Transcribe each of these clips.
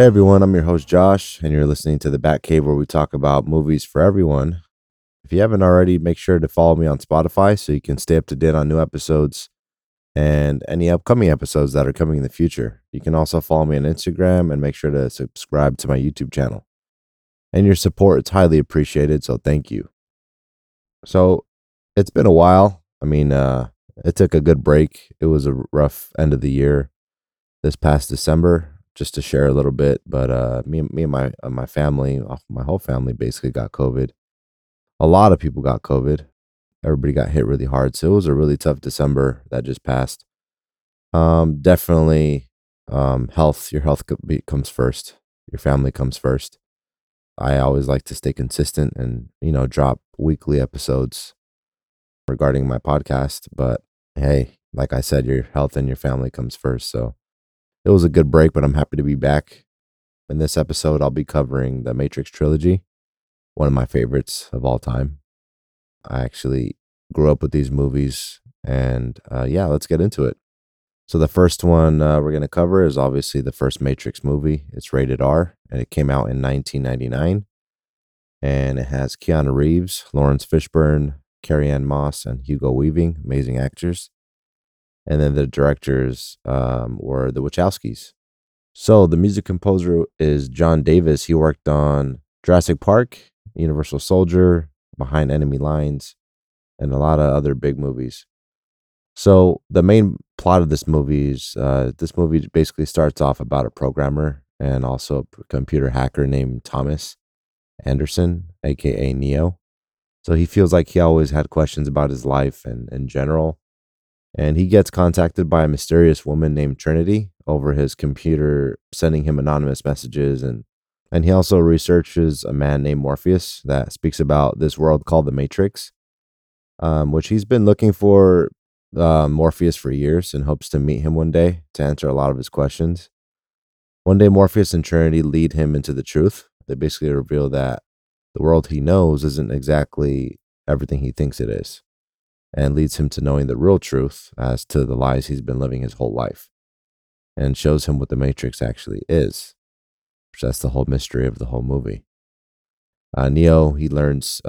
Hey everyone, I'm your host Josh, and you're listening to The Batcave, where we talk about movies for everyone. If you haven't already, make sure to follow me on Spotify so you can stay up to date on new episodes and any upcoming episodes that are coming in the future. You can also follow me on Instagram and make sure to subscribe to my YouTube channel. And your support is highly appreciated, so thank you. So, it's been a while. It took a good break. It was a rough end of the year this past December. Just to share a little bit, but me and my family, my whole family basically got COVID. A lot of people got COVID. Everybody got hit really hard. So it was a really tough December that just passed. Your health comes first. Your family comes first. I always like to stay consistent and, drop weekly episodes regarding my podcast. But hey, like I said, your health and your family comes first. So it was a good break, but I'm happy to be back. In this episode, I'll be covering The Matrix Trilogy, one of my favorites of all time. I actually grew up with these movies, and let's get into it. So the first one we're going to cover is obviously the first Matrix movie. It's rated R, and it came out in 1999, and it has Keanu Reeves, Lawrence Fishburne, Carrie-Anne Moss, and Hugo Weaving, amazing actors. And then the directors were the Wachowskis. So the music composer is John Davis. He worked on Jurassic Park, Universal Soldier, Behind Enemy Lines, and a lot of other big movies. So the main plot of this movie is basically starts off about a programmer and also a computer hacker named Thomas Anderson, aka Neo. So he feels like he always had questions about his life and in general. And he gets contacted by a mysterious woman named Trinity over his computer, sending him anonymous messages. And he also researches a man named Morpheus that speaks about this world called the Matrix, which he's been looking for Morpheus for years and hopes to meet him one day to answer a lot of his questions. One day, Morpheus and Trinity lead him into the truth. They basically reveal that the world he knows isn't exactly everything he thinks it is, and leads him to knowing the real truth as to the lies he's been living his whole life, and shows him what the Matrix actually is. That's the whole mystery of the whole movie. Neo, he learns,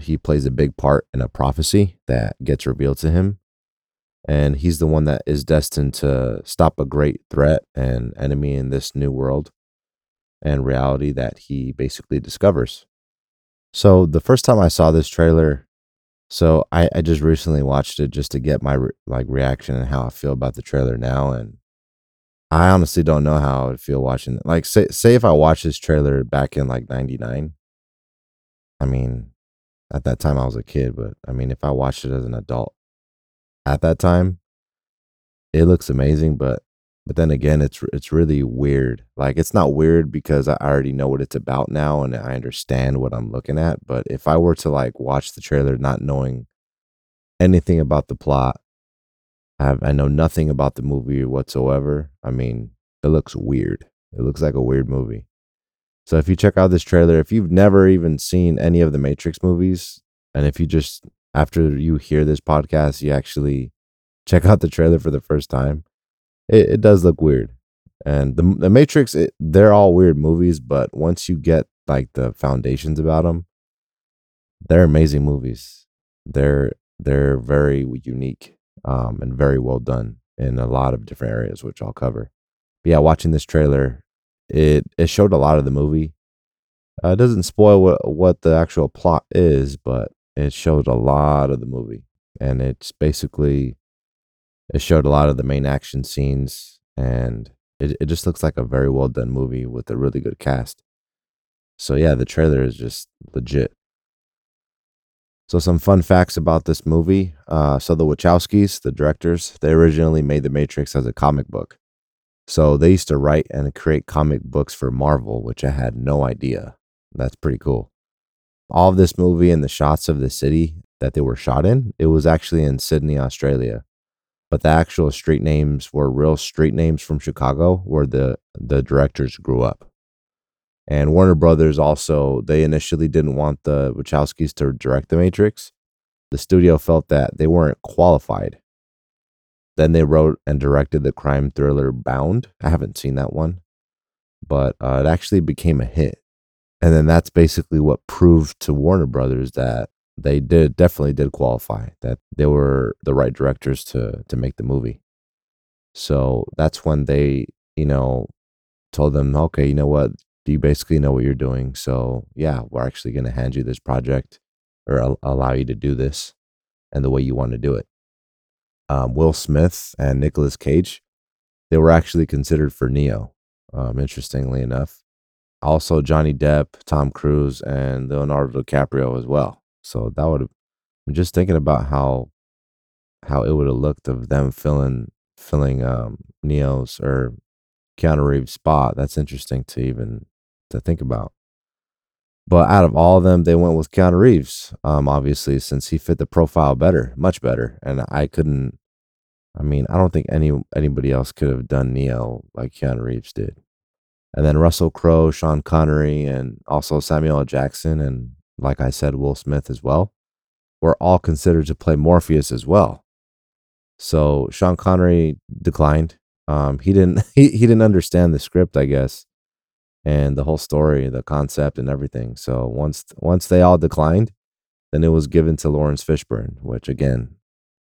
he plays a big part in a prophecy that gets revealed to him, and he's the one that is destined to stop a great threat and enemy in this new world and reality that he basically discovers. So the first time I saw this trailer, so I just recently watched it just to get my reaction and how I feel about the trailer now. And I honestly don't know how I would feel watching it. Like, say if I watched this trailer back in like 99, at that time I was a kid, but if I watched it as an adult at that time, it looks amazing. But then again, it's really weird. Like, it's not weird because I already know what it's about now and I understand what I'm looking at. But if I were to watch the trailer not knowing anything about the plot, I know nothing about the movie whatsoever. It looks weird. It looks like a weird movie. So if you check out this trailer, if you've never even seen any of the Matrix movies, and if you just, after you hear this podcast, you actually check out the trailer for the first time, It does look weird. And the Matrix, they're all weird movies, but once you get the foundations about them, they're amazing movies. They're very unique and very well done in a lot of different areas, which I'll cover. But yeah, watching this trailer, it showed a lot of the movie. It doesn't spoil what the actual plot is, but it showed a lot of the movie. And it's basically... It showed a lot of the main action scenes, and it just looks like a very well done movie with a really good cast. So yeah, the trailer is just legit. So some fun facts about this movie. So the Wachowskis, the directors, they originally made The Matrix as a comic book. So they used to write and create comic books for Marvel, which I had no idea. That's pretty cool. All of this movie and the shots of the city that they were shot in, it was actually in Sydney, Australia. But the actual street names were real street names from Chicago where the directors grew up. And Warner Brothers also, they initially didn't want the Wachowskis to direct The Matrix. The studio felt that they weren't qualified. Then they wrote and directed the crime thriller Bound. I haven't seen that one. but it actually became a hit. And then that's basically what proved to Warner Brothers that they definitely did qualify, that they were the right directors to make the movie. So that's when they, told them, okay, you know what? You basically know what you're doing. So yeah, we're actually going to hand you this project or allow you to do this and the way you want to do it. Will Smith and Nicolas Cage, they were actually considered for Neo, interestingly enough. Also Johnny Depp, Tom Cruise, and Leonardo DiCaprio as well. So that would have, I'm just thinking about how it would have looked of them filling Neo's or Keanu Reeves' spot. That's interesting to think about. But out of all of them, they went with Keanu Reeves, obviously, since he fit the profile better, much better. And I don't think anybody else could have done Neo like Keanu Reeves did. And then Russell Crowe, Sean Connery, and also Samuel L. Jackson, and like I said, Will Smith as well, were all considered to play Morpheus as well. So Sean Connery declined. He didn't understand the script, I guess, and the whole story, the concept, and everything. So once they all declined, then it was given to Lawrence Fishburne, which again,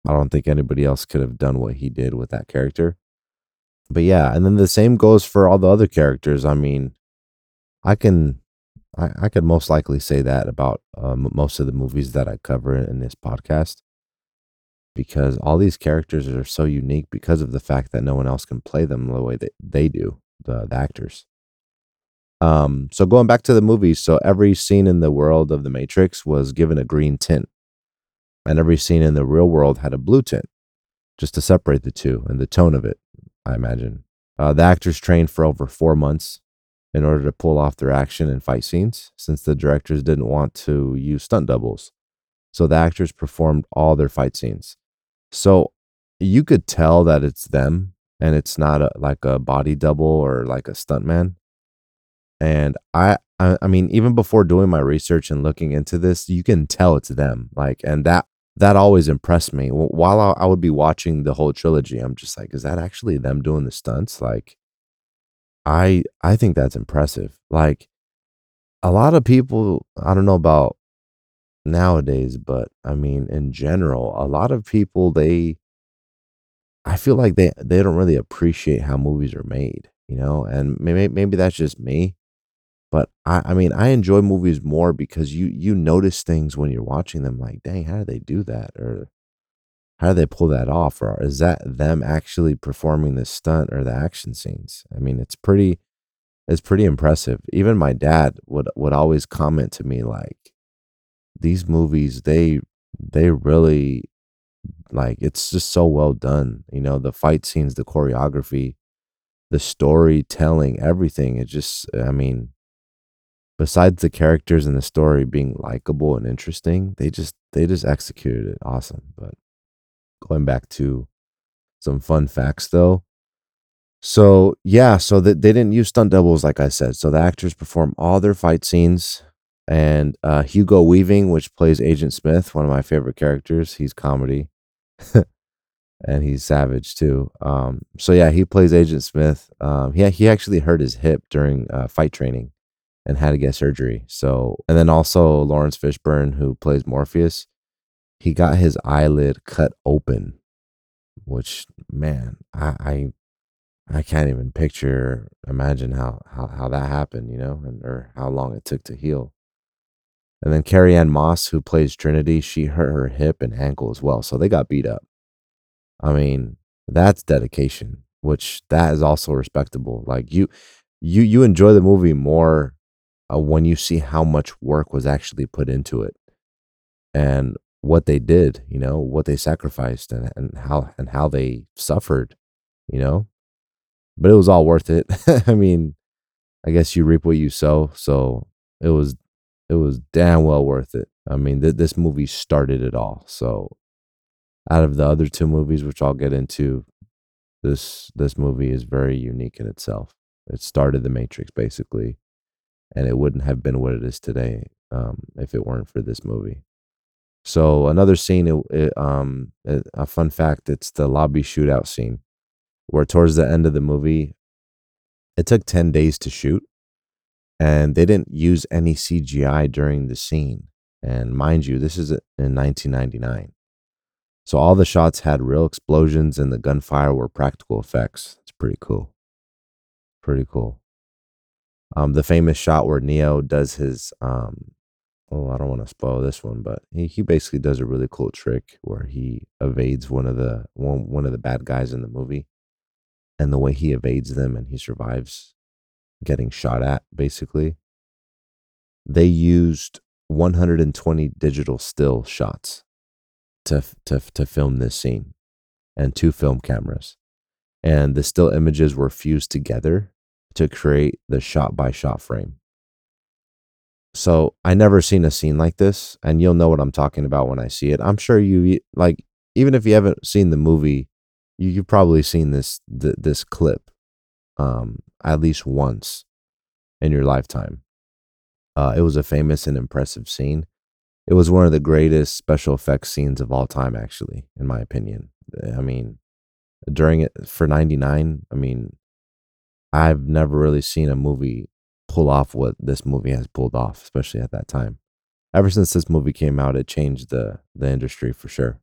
I don't think anybody else could have done what he did with that character. But yeah, and then the same goes for all the other characters. I mean, I could most likely say that about most of the movies that I cover in this podcast, because all these characters are so unique because of the fact that no one else can play them the way that they do, the actors. So going back to the movies, so every scene in the world of The Matrix was given a green tint, and every scene in the real world had a blue tint, just to separate the two and the tone of it, I imagine. The actors trained for over 4 months in order to pull off their action and fight scenes, since the directors didn't want to use stunt doubles. So the actors performed all their fight scenes. So you could tell that it's them, and it's not like a body double or like a stuntman. And I mean, even before doing my research and looking into this, you can tell it's them. And that always impressed me. While I would be watching the whole trilogy, I'm just like, is that actually them doing the stunts? I think that's impressive. A lot of people, I don't know about nowadays, but I mean, in general, a lot of people, I feel like they don't really appreciate how movies are made, and maybe that's just me, but I mean, I enjoy movies more because you notice things when you're watching them, like, dang, how do they do that? Or how do they pull that off? Or is that them actually performing the stunt or the action scenes? I mean, it's pretty impressive. Even my dad would always comment to me, these movies, they really, it's just so well done. The fight scenes, the choreography, the storytelling, everything. It just, I mean, besides the characters and the story being likable and interesting, they just executed it awesome. But going back to some fun facts, though. So yeah, so they didn't use stunt doubles, like I said. So the actors perform all their fight scenes. And Hugo Weaving, which plays Agent Smith, one of my favorite characters. He's comedy, and he's savage too. So yeah, he plays Agent Smith. He actually hurt his hip during fight training, and had to get surgery. And then also Lawrence Fishburne, who plays Morpheus, he got his eyelid cut open, which, man, I can't even imagine how that happened, or how long it took to heal. And then Carrie-Anne Moss, who plays Trinity, she hurt her hip and ankle as well. So they got beat up. I mean, that's dedication, which that is also respectable. You enjoy the movie more when you see how much work was actually put into it and what they did, what they sacrificed and how they suffered, But it was all worth it. I mean, I guess you reap what you sow. So it was damn well worth it. I mean, this movie started it all. So out of the other two movies, which I'll get into, this movie is very unique in itself. It started The Matrix, basically, and it wouldn't have been what it is today if it weren't for this movie. So another scene, a fun fact, it's the lobby shootout scene, where towards the end of the movie, It took 10 days to shoot, and they didn't use any CGI during the scene. And mind you, this is in 1999. So all the shots had real explosions, and the gunfire were practical effects. It's pretty cool. Pretty cool. The famous shot where Neo does his, I don't want to spoil this one, but he basically does a really cool trick where he evades one of the bad guys in the movie, and the way he evades them and he survives getting shot at, basically. They used 120 digital still shots to film this scene, and 2 film cameras, and the still images were fused together to create the shot by shot frame. So I never seen a scene like this, and you'll know what I'm talking about when I see it. I'm sure you, like, even if you haven't seen the movie, you've probably seen this clip at least once in your lifetime. It was a famous and impressive scene. It was one of the greatest special effects scenes of all time, actually, in my opinion. I mean, during it for 99, I mean, I've never really seen a movie pull off what this movie has pulled off, especially at that time. Ever since this movie came out, it changed the industry for sure.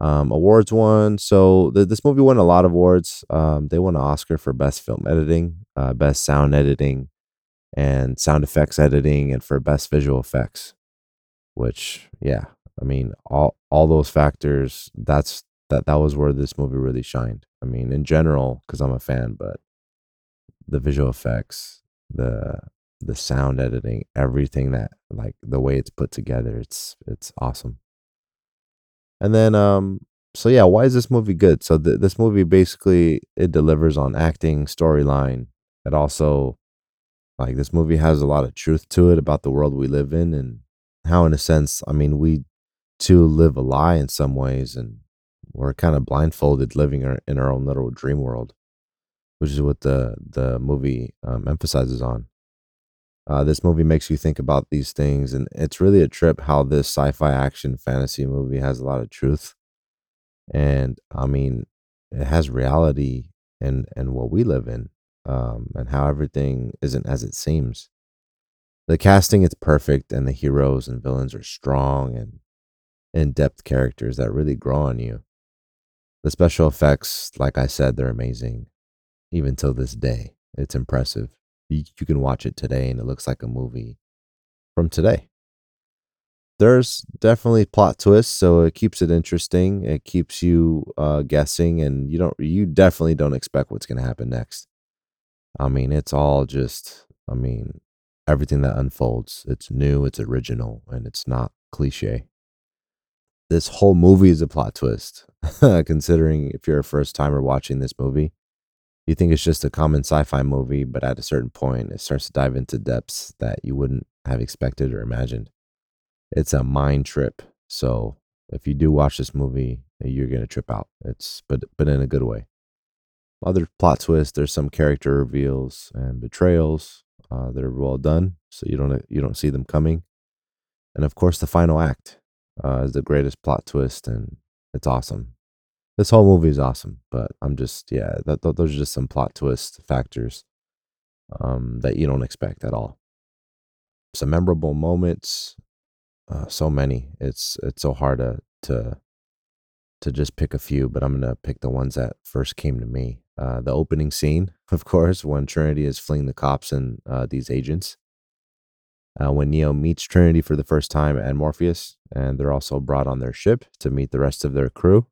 Awards won. So this movie won a lot of awards. They won an Oscar for Best Film Editing, Best Sound Editing, and Sound Effects Editing, and for Best Visual Effects, which, yeah, I mean, all those factors, that was where this movie really shined. I mean, in general, because I'm a fan, but the visual effects, the sound editing, everything that, like, the way it's put together, it's awesome. And then, so yeah, why is this movie good? So this movie basically, it delivers on acting, storyline. It also, like, this movie has a lot of truth to it about the world we live in, and how, in a sense, I mean, we too live a lie in some ways, and we're kind of blindfolded, living in our own little dream world, which is what the movie emphasizes on. This movie makes you think about these things, and it's really a trip how this sci-fi action fantasy movie has a lot of truth. And I mean, it has reality and what we live in, and how everything isn't as it seems. The casting is perfect, and the heroes and villains are strong and in-depth characters that really grow on you. The special effects, like I said, they're amazing. Even till this day, it's impressive. You can watch it today, and it looks like a movie from today. There's definitely plot twists, so it keeps it interesting. It keeps you guessing, and you definitely don't expect what's going to happen next. I mean, it's all just, I mean, everything that unfolds, it's new, it's original, and it's not cliche. This whole movie is a plot twist, considering if you're a first timer watching this movie. You think it's just a common sci-fi movie, but at a certain point, it starts to dive into depths that you wouldn't have expected or imagined. It's a mind trip. So if you do watch this movie, you're going to trip out. But in a good way. Other plot twists, there's some character reveals and betrayals. They're well done, so you don't see them coming. And of course, the final act is the greatest plot twist, and it's awesome. This whole movie is awesome, but I'm just, yeah, those are just some plot twist factors that you don't expect at all. Some memorable moments, so many. It's so hard to just pick a few, but I'm going to pick the ones that first came to me. The opening scene, of course, when Trinity is fleeing the cops and these agents. When Neo meets Trinity for the first time and Morpheus, and they're also brought on their ship to meet the rest of their crew.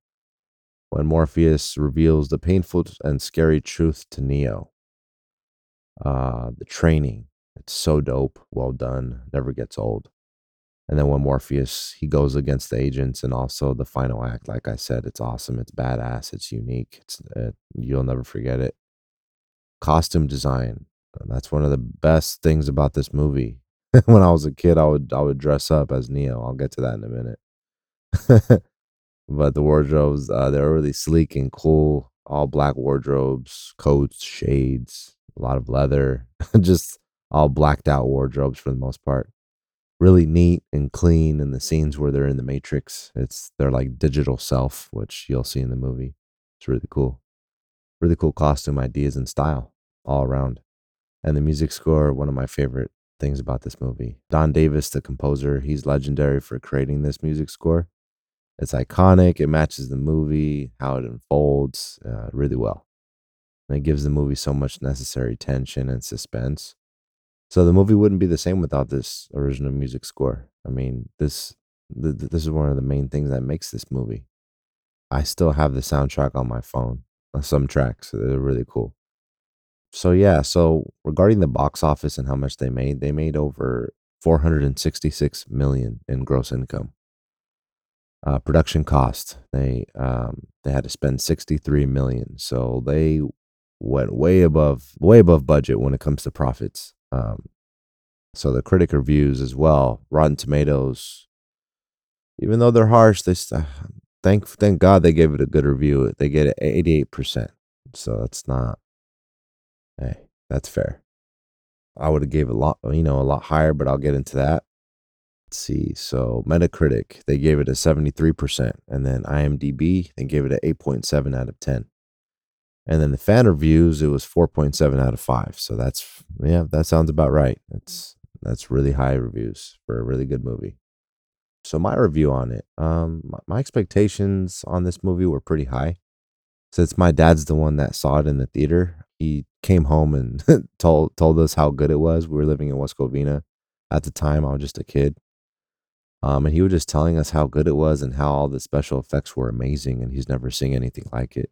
When Morpheus reveals the painful and scary truth to Neo. The training, it's so dope, well done, never gets old. And then when Morpheus, he goes against the agents, and also the final act, like I said, it's awesome, it's badass, it's unique, you'll never forget it. Costume design, that's one of the best things about this movie. When I was a kid, I would dress up as Neo. I'll get to that in a minute. But the wardrobes, they're really sleek and cool. All black wardrobes, coats, shades, a lot of leather. Just all blacked out wardrobes for the most part. Really neat and clean in the scenes where they're in the Matrix. They're like digital self, which you'll see in the movie. It's really cool. Really cool costume ideas and style. all around. And the music score, one of my favorite things about this movie. John Davis, the composer, he's legendary for creating this music score. It's iconic. It matches the movie, how it unfolds really well. And it gives the movie so much necessary tension and suspense. So the movie wouldn't be the same without this original music score. I mean, this is one of the main things that makes this movie. I still have the soundtrack on my phone. Some tracks, they're really cool. So yeah, so regarding the box office and how much they made over $466 million in gross income. Production cost, they had to spend $63 million. So they went way above budget when it comes to profits. So the critic reviews as well, Rotten Tomatoes, even though they're harsh, they thank God they gave it a good review. They get it 88%. So that's not, hey, that's fair. I would have gave a lot higher, but I'll get into that. Let's see. So Metacritic, they gave it a 73%. And then IMDB, they gave it an 8.7 out of 10. And then the fan reviews, it was 4.7 out of 5. So that's, yeah, that sounds about right. That's really high reviews for a really good movie. So my review on it, my expectations on this movie were pretty high. Since my dad's the one that saw it in the theater, he came home and told us how good it was. We were living in West Covina at the time. I was just a kid. And he was just telling us how good it was and how all the special effects were amazing. And he's never seen anything like it.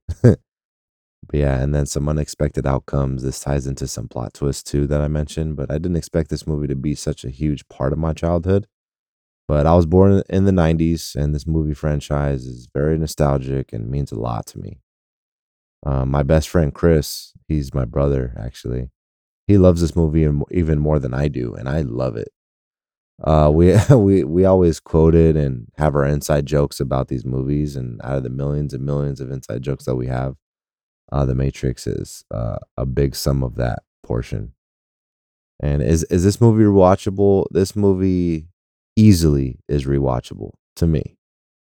But yeah, and then some unexpected outcomes. This ties into some plot twists too that I mentioned, but I didn't expect this movie to be such a huge part of my childhood. But I was born in the 90s, and this movie franchise is very nostalgic and means a lot to me. My best friend, Chris, he's my brother, actually. He loves this movie even more than I do, and I love it. We always quote it and have our inside jokes about these movies, and out of the millions and millions of inside jokes that we have, The Matrix is a big sum of that portion. And is this movie rewatchable? This movie easily is rewatchable to me.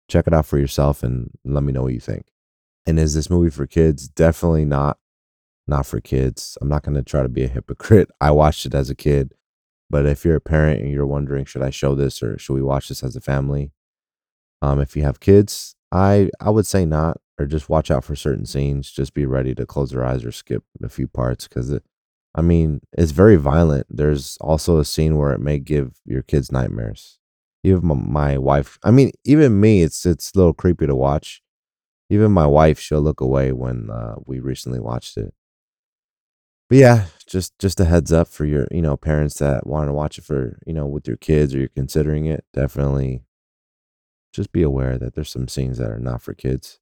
Check it out for yourself and let me know what you think. And is this movie for kids? Definitely not for kids. I'm not going to try to be a hypocrite. I watched it as a kid, but if you're a parent and you're wondering, should I show this or should we watch this as a family? If you have kids, I would say not, or just watch out for certain scenes. Just be ready to close your eyes or skip a few parts because, I mean, it's very violent. There's also a scene where it may give your kids nightmares. Even my wife, I mean, even me, it's a little creepy to watch. Even my wife, she'll look away when we recently watched it. But yeah, just a heads up for your, parents that want to watch it for, with your kids or you're considering it. Definitely just be aware that there's some scenes that are not for kids.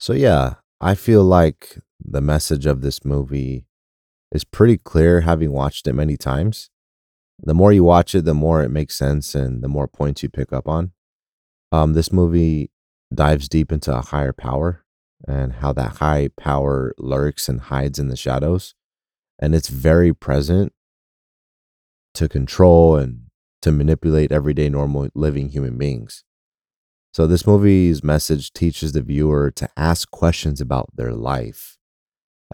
So yeah, I feel like the message of this movie is pretty clear having watched it many times. The more you watch it, the more it makes sense and the more points you pick up on. This movie dives deep into a higher power and how that high power lurks and hides in the shadows. And it's very present to control and to manipulate everyday normal living human beings. So this movie's message teaches the viewer to ask questions about their life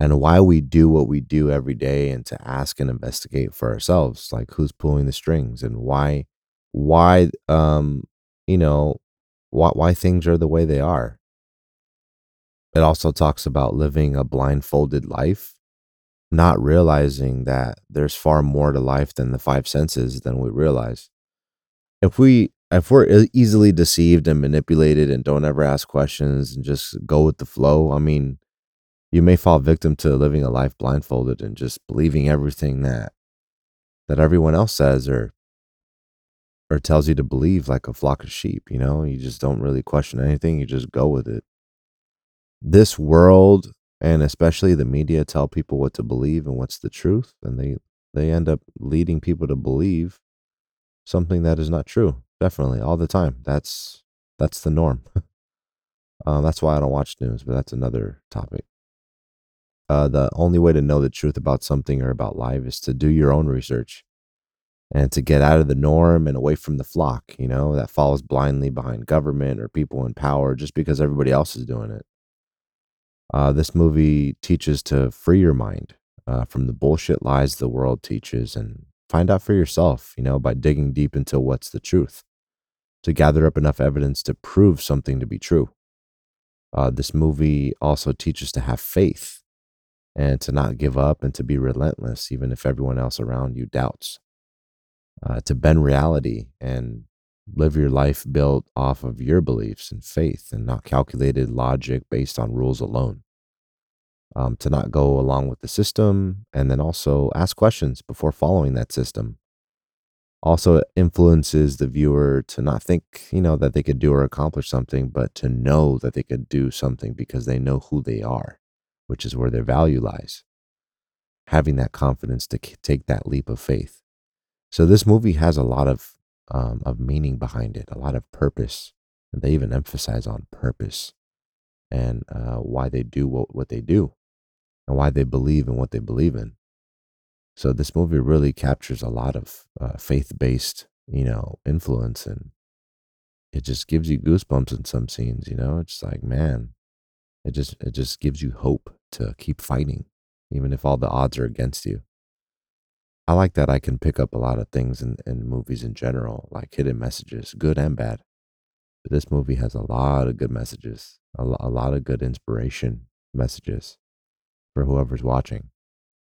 and why we do what we do every day, and to ask and investigate for ourselves, like who's pulling the strings and why things are the way they are. It also talks about living a blindfolded life, not realizing that there's far more to life than the five senses than we realize. If we're easily deceived and manipulated and don't ever ask questions and just go with the flow, I mean, you may fall victim to living a life blindfolded and just believing everything that everyone else says or tells you to believe, like a flock of sheep. You just don't really question anything. You just go with it. This world, and especially the media, tell people what to believe and what's the truth, and they end up leading people to believe something that is not true. Definitely, all the time. That's the norm. That's why I don't watch news, but that's another topic. The only way to know the truth about something or about life is to do your own research and to get out of the norm and away from the flock, that follows blindly behind government or people in power just because everybody else is doing it. This movie teaches to free your mind from the bullshit lies the world teaches and find out for yourself, you know, by digging deep into what's the truth, to gather up enough evidence to prove something to be true. This movie also teaches to have faith and to not give up and to be relentless, even if everyone else around you doubts. To bend reality and live your life built off of your beliefs and faith and not calculated logic based on rules alone. To not go along with the system, and then also ask questions before following that system. Also, it influences the viewer to not think, you know, that they could do or accomplish something, but to know that they could do something because they know who they are, which is where their value lies. Having that confidence to take that leap of faith. So this movie has a lot of meaning behind it, a lot of purpose, and they even emphasize on purpose and why they do what they do and why they believe in what they believe in. So this movie really captures a lot of faith-based, you know, influence, and it just gives you goosebumps in some scenes. You know, it's like, man, it just gives you hope to keep fighting, even if all the odds are against you. I like that I can pick up a lot of things in movies in general, like hidden messages, good and bad. But this movie has a lot of good messages, a lot of good inspiration messages for whoever's watching.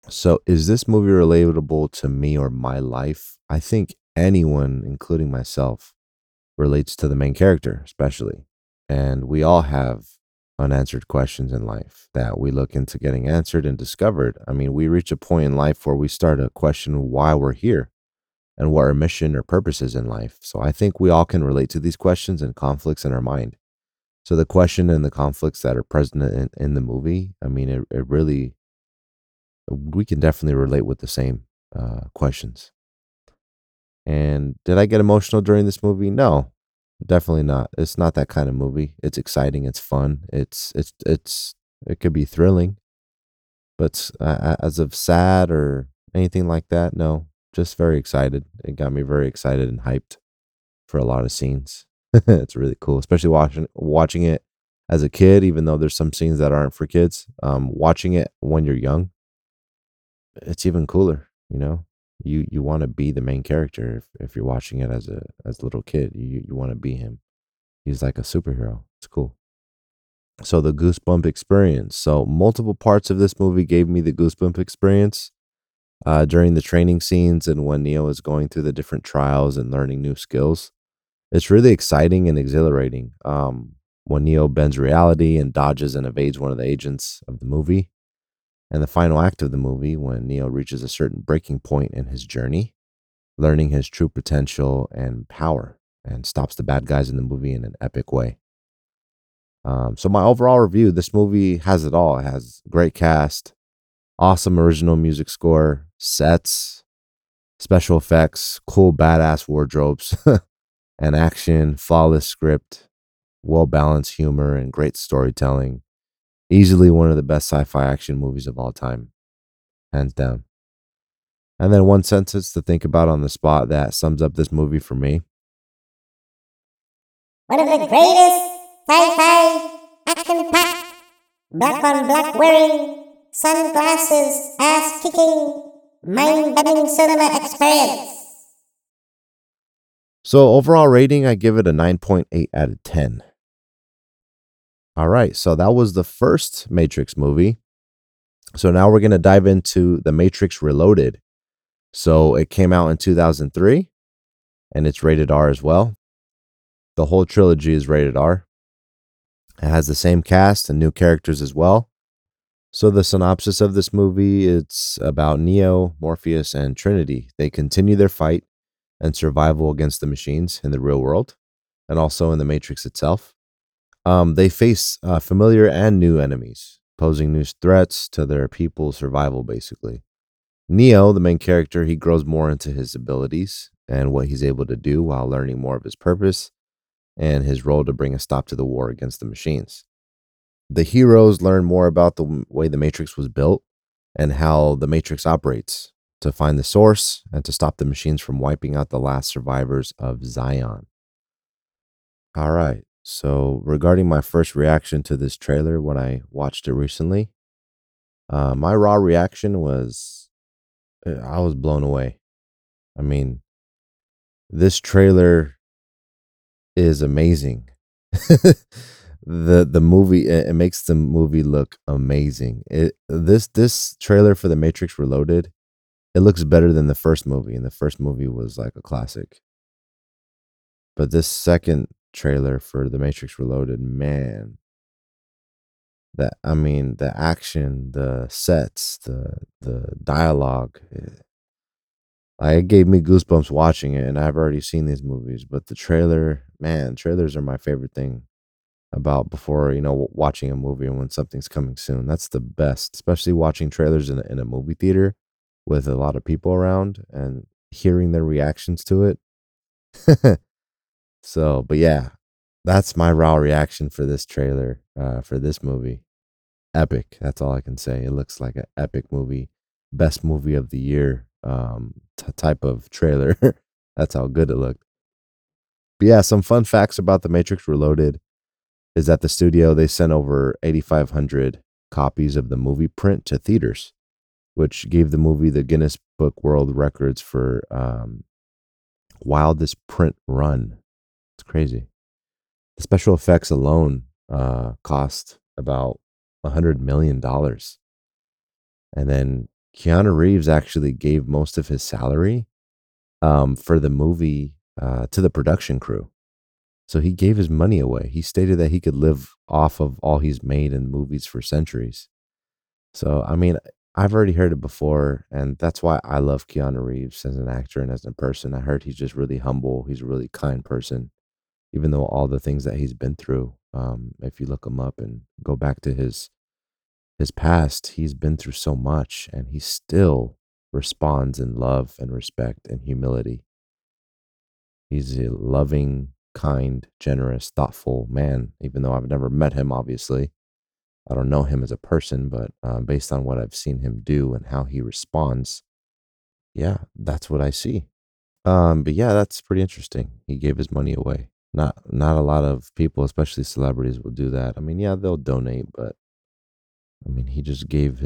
So is this movie relatable to me or my life? I think anyone, including myself, relates to the main character, especially. And we all have unanswered questions in life that we look into getting answered and discovered. I mean, we reach a point in life where we start to question why we're here and what our mission or purpose is in life. So I think we all can relate to these questions and conflicts in our mind. So the question and the conflicts that are present in the movie, I mean, it really, we can definitely relate with the same questions. And did I get emotional during this movie? No. Definitely not. It's not that kind of movie. It's exciting. It's fun. It could be thrilling, but as of sad or anything like that, no. Just very excited. It got me very excited and hyped for a lot of scenes. It's really cool, especially watching it as a kid. Even though there's some scenes that aren't for kids, watching it when you're young, it's even cooler. You know. You want to be the main character if you're watching it as a little kid. You want to be him. He's like a superhero. It's cool. So the goosebump experience. So multiple parts of this movie gave me the goosebump experience during the training scenes and when Neo is going through the different trials and learning new skills. It's really exciting and exhilarating. When Neo bends reality and dodges and evades one of the agents of the movie. And the final act of the movie, when Neo reaches a certain breaking point in his journey, learning his true potential and power, and stops the bad guys in the movie in an epic way. So my overall review, this movie has it all. It has great cast, awesome original music score, sets, special effects, cool badass wardrobes, and action, flawless script, well-balanced humor, and great storytelling. Easily one of the best sci-fi action movies of all time, hands down. And then one sentence to think about on the spot that sums up this movie for me. One of the greatest sci-fi action-packed, black-on-black-wearing, sunglasses, ass-kicking, mind-bending cinema experience. So overall rating, I give it a 9.8 out of 10. All right, so that was the first Matrix movie. So now we're going to dive into The Matrix Reloaded. So it came out in 2003, and it's rated R as well. The whole trilogy is rated R. It has the same cast and new characters as well. So the synopsis of this movie, it's about Neo, Morpheus, and Trinity. They continue their fight and survival against the machines in the real world, and also in the Matrix itself. They face familiar and new enemies, posing new threats to their people's survival, basically. Neo, the main character, he grows more into his abilities and what he's able to do while learning more of his purpose and his role to bring a stop to the war against the machines. The heroes learn more about the way the Matrix was built and how the Matrix operates to find the source and to stop the machines from wiping out the last survivors of Zion. All right. So regarding my first reaction to this trailer when I watched it recently, my raw reaction was I was blown away. I mean, this trailer is amazing. The movie, it makes the movie look amazing. This trailer for The Matrix Reloaded, it looks better than the first movie, and the first movie was like a classic. But this second trailer for The Matrix Reloaded, man, the action, the sets, the dialogue, it gave me goosebumps watching it, and I've already seen these movies. But the trailer, man, trailers are my favorite thing about before, watching a movie and when something's coming soon. That's the best, especially watching trailers in a movie theater with a lot of people around and hearing their reactions to it. So, but yeah, that's my raw reaction for this trailer, for this movie. Epic. That's all I can say. It looks like an epic movie, best movie of the year, type of trailer. That's how good it looked. But yeah, some fun facts about The Matrix Reloaded is that the studio, they sent over 8,500 copies of the movie print to theaters, which gave the movie the Guinness Book World Records for wildest print run. It's crazy. The special effects alone cost about $100 million. And then Keanu Reeves actually gave most of his salary for the movie to the production crew. So he gave his money away. He stated that he could live off of all he's made in movies for centuries. So, I mean, I've already heard it before, and that's why I love Keanu Reeves as an actor and as a person. I heard he's just really humble. He's a really kind person, even though all the things that he's been through, if you look him up and go back to his past, he's been through so much, and he still responds in love and respect and humility. He's a loving, kind, generous, thoughtful man, even though I've never met him, obviously. I don't know him as a person, but based on what I've seen him do and how he responds, yeah, that's what I see. But yeah, that's pretty interesting. He gave his money away. Not a lot of people, especially celebrities, will do that. I mean, yeah, they'll donate, but I mean, he just gave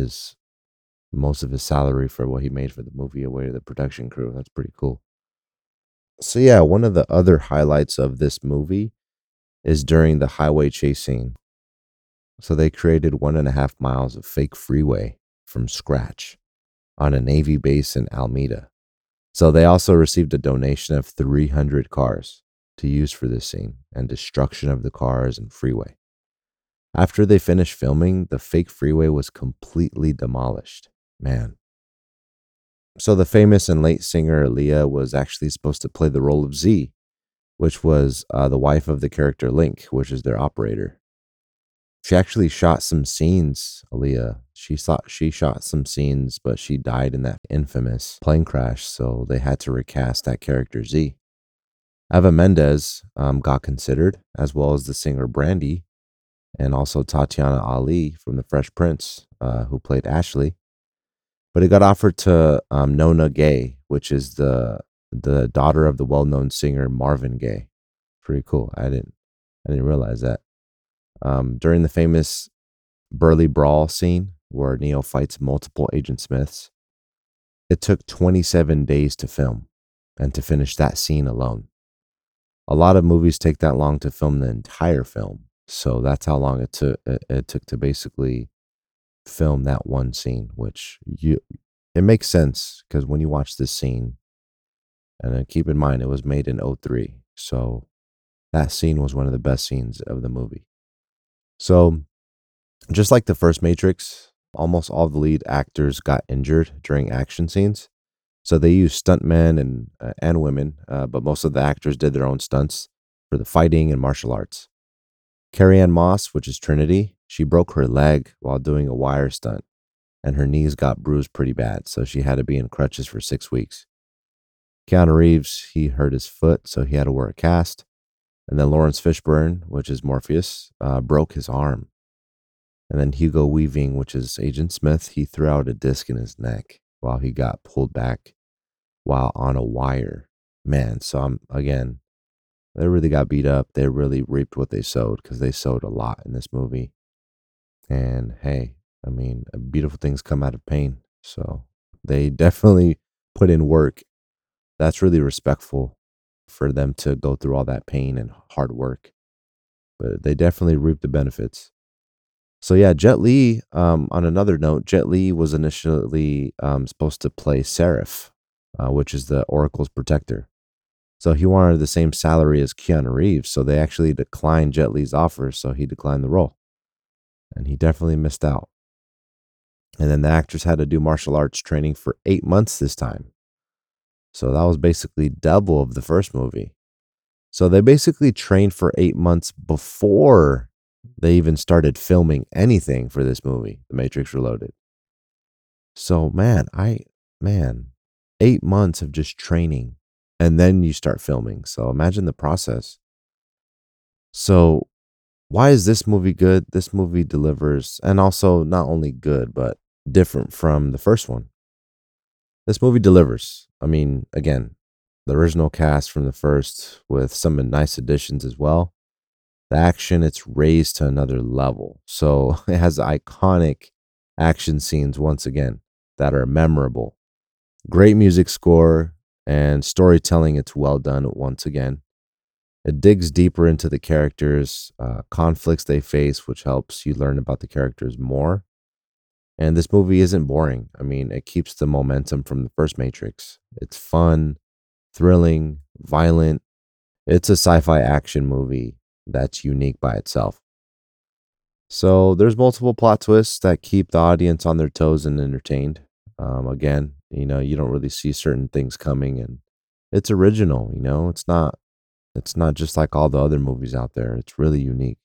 most of his salary for what he made for the movie away to the production crew. That's pretty cool. So yeah, one of the other highlights of this movie is during the highway chase scene. So they created 1.5 miles of fake freeway from scratch on a Navy base in Alameda. So they also received a donation of 300 cars to use for this scene and destruction of the cars and freeway. After they finished filming, the fake freeway was completely demolished. Man. So the famous and late singer Aaliyah was actually supposed to play the role of Z, which was the wife of the character Link, which is their operator. She actually shot some scenes, Aaliyah. She shot some scenes, but she died in that infamous plane crash, so they had to recast that character Z. Eva Mendes got considered, as well as the singer Brandy, and also Tatiana Ali from The Fresh Prince, who played Ashley. But it got offered to Nona Gay, which is the daughter of the well-known singer Marvin Gaye. Pretty cool. I didn't realize that. During the famous Burly Brawl scene where Neo fights multiple Agent Smiths, it took 27 days to film and to finish that scene alone. A lot of movies take that long to film the entire film, so that's how long it took to basically film that one scene, it makes sense, because when you watch this scene, and then keep in mind it was made in 2003, so that scene was one of the best scenes of the movie. So just like the first Matrix, almost all the lead actors got injured during action scenes, so they used stuntmen and women, but most of the actors did their own stunts for the fighting and martial arts. Carrie-Anne Moss, which is Trinity, she broke her leg while doing a wire stunt, and her knees got bruised pretty bad, so she had to be in crutches for 6 weeks. Keanu Reeves, he hurt his foot, so he had to wear a cast. And then Lawrence Fishburne, which is Morpheus, broke his arm. And then Hugo Weaving, which is Agent Smith, he threw out a disc in his neck while he got pulled back while on a wire. Man, so I'm, again, They really got beat up. They really reaped what they sowed, because they sowed a lot in this movie. And hey, I mean, beautiful things come out of pain. So they definitely put in work. That's really respectful for them to go through all that pain and hard work. But they definitely reaped the benefits. So yeah, Jet Li, on another note, Jet Li was initially supposed to play Seraph, which is the Oracle's protector. So he wanted the same salary as Keanu Reeves, so they actually declined Jet Li's offer, so he declined the role. And he definitely missed out. And then the actress had to do martial arts training for 8 months this time. So that was basically double of the first movie. So they basically trained for 8 months before they even started filming anything for this movie, The Matrix Reloaded. So man, 8 months of just training, and then you start filming. So imagine the process. So why is this movie good? This movie delivers, and also not only good, but different from the first one. This movie delivers. I mean, again, the original cast from the first with some nice additions as well. The action, it's raised to another level. So it has iconic action scenes once again that are memorable. Great music score and storytelling. It's well done once again. It digs deeper into the characters, conflicts they face, which helps you learn about the characters more. And this movie isn't boring. I mean, it keeps the momentum from the first Matrix. It's fun, thrilling, violent. It's a sci-fi action movie that's unique by itself. So there's multiple plot twists that keep the audience on their toes and entertained. Again, you know, you don't really see certain things coming, and it's original, you know, it's not just like all the other movies out there. It's really unique.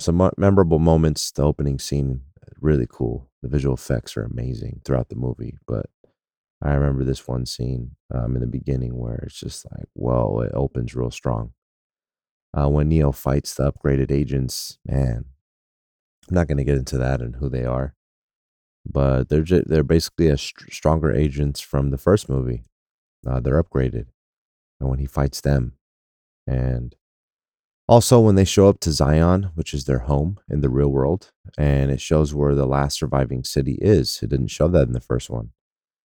Some memorable moments, the opening scene, really cool. The visual effects are amazing throughout the movie, but I remember this one scene in the beginning where it's just like, whoa, it opens real strong. When Neo fights the upgraded agents, man, I'm not going to get into that and who they are, but they're basically stronger agents from the first movie. They're upgraded, and when he fights them, and also when they show up to Zion, which is their home in the real world, and it shows where the last surviving city is. It didn't show that in the first one,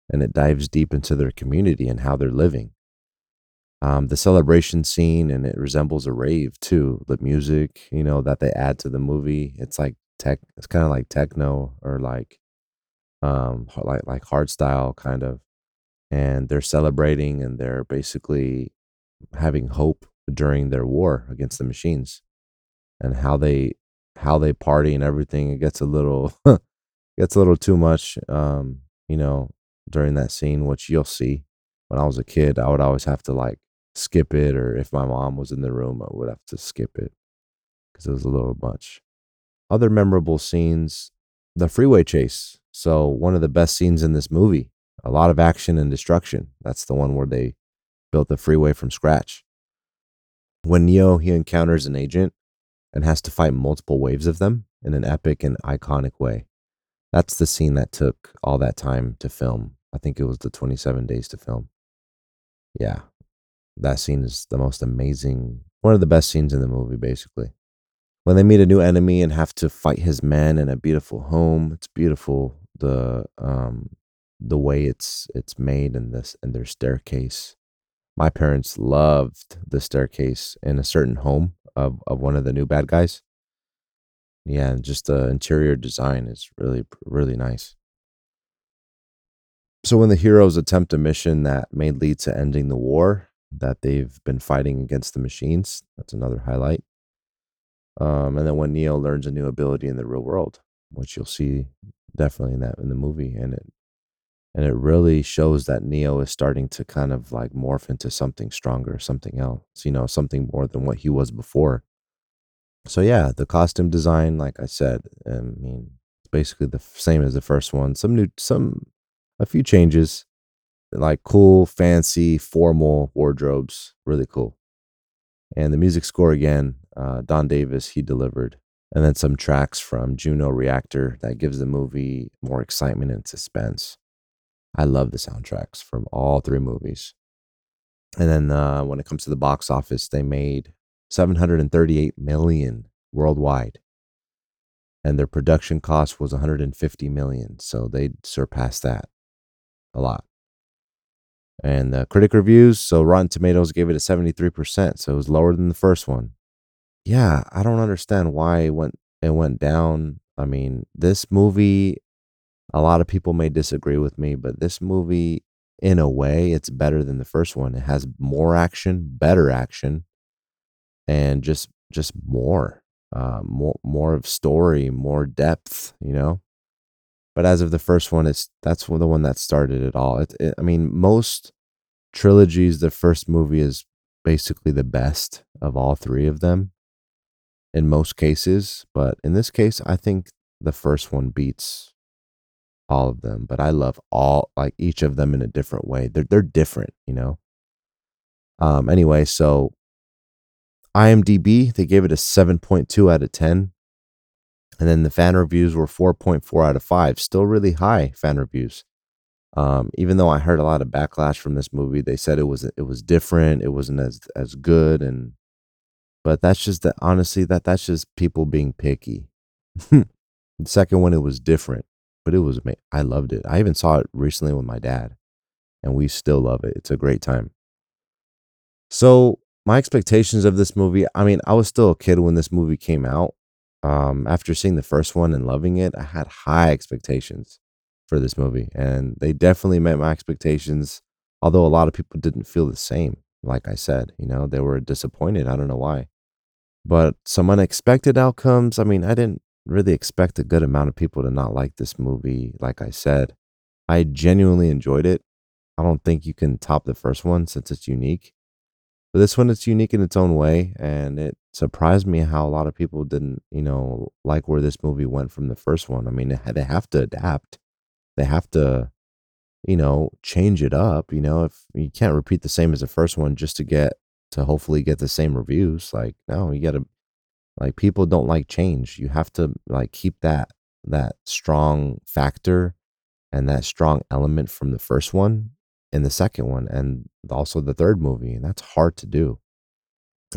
and it dives deep into their community and how they're living. The celebration scene, and it resembles a rave too. The music, you know, that they add to the movie, it's kind of like techno, or like hard style kind of. And they're celebrating, and they're basically having hope during their war against the machines, and how they party and everything. It gets a little too much, you know, during that scene, which you'll see. When I was a kid, I would always have to skip it, or if my mom was in the room, I would have to skip it because it was a little much. Other memorable scenes, the freeway chase. So one of the best scenes in this movie, a lot of action and destruction. That's the one where they built the freeway from scratch. When Neo, he encounters an agent and has to fight multiple waves of them in an epic and iconic way. That's the scene that took all that time to film. I think it was the 27 days to film. Yeah, that scene is the most amazing, one of the best scenes in the movie, basically. When they meet a new enemy and have to fight his men in a beautiful home, it's beautiful. The way it's made in their staircase. My parents loved the staircase in a certain home of one of the new bad guys. Yeah, and just the interior design is really, really nice. So when the heroes attempt a mission that may lead to ending the war that they've been fighting against the machines, that's another highlight. And then when Neo learns a new ability in the real world, which you'll see definitely in the movie, and it really shows that Neo is starting to kind of morph into something stronger, something else, you know, something more than what he was before. So yeah, the costume design, like I said, I mean, it's basically the same as the first one. A few changes, like cool, fancy, formal wardrobes, really cool. And the music score again, John Davis, he delivered. And then some tracks from Juno Reactor that gives the movie more excitement and suspense. I love the soundtracks from all three movies. And then when it comes to the box office, they made $738 million worldwide. And their production cost was $150 million. So they surpassed that a lot. And the critic reviews, so Rotten Tomatoes gave it a 73%. So it was lower than the first one. Yeah, I don't understand why it went down. I mean, this movie, a lot of people may disagree with me, but this movie, in a way, it's better than the first one. It has more action, better action, and just more of story, more depth, you know. But as of the first one, that's the one that started it all. I mean, most trilogies, the first movie is basically the best of all three of them in most cases. But in this case, I think the first one beats all of them. But I love each of them in a different way. They're different, you know. Anyway, so IMDb, they gave it a 7.2 out of 10. And then the fan reviews were 4.4 out of 5. Still really high fan reviews. Even though I heard a lot of backlash from this movie, they said it was different, it wasn't as good, but that's just that's just people being picky. The second one, it was different, but I loved it. I even saw it recently with my dad, and we still love it. It's a great time. So my expectations of this movie, I mean, I was still a kid when this movie came out. After seeing the first one and loving it, I had high expectations for this movie, and they definitely met my expectations, although a lot of people didn't feel the same. Like I said, you know, they were disappointed. I don't know why, but some unexpected outcomes. I mean, I didn't really expect a good amount of people to not like this movie. Like I said, I genuinely enjoyed it. I don't think you can top the first one since it's unique, but this one, it's unique in its own way, and it surprised me how a lot of people didn't, you know, like where this movie went from the first one. I mean, they have to adapt. They have to, you know, change it up. You know, if you can't repeat the same as the first one just to hopefully get the same reviews. Like, no, you gotta, like, people don't like change. You have to, like, keep that strong factor and that strong element from the first one and the second one and also the third movie. And that's hard to do.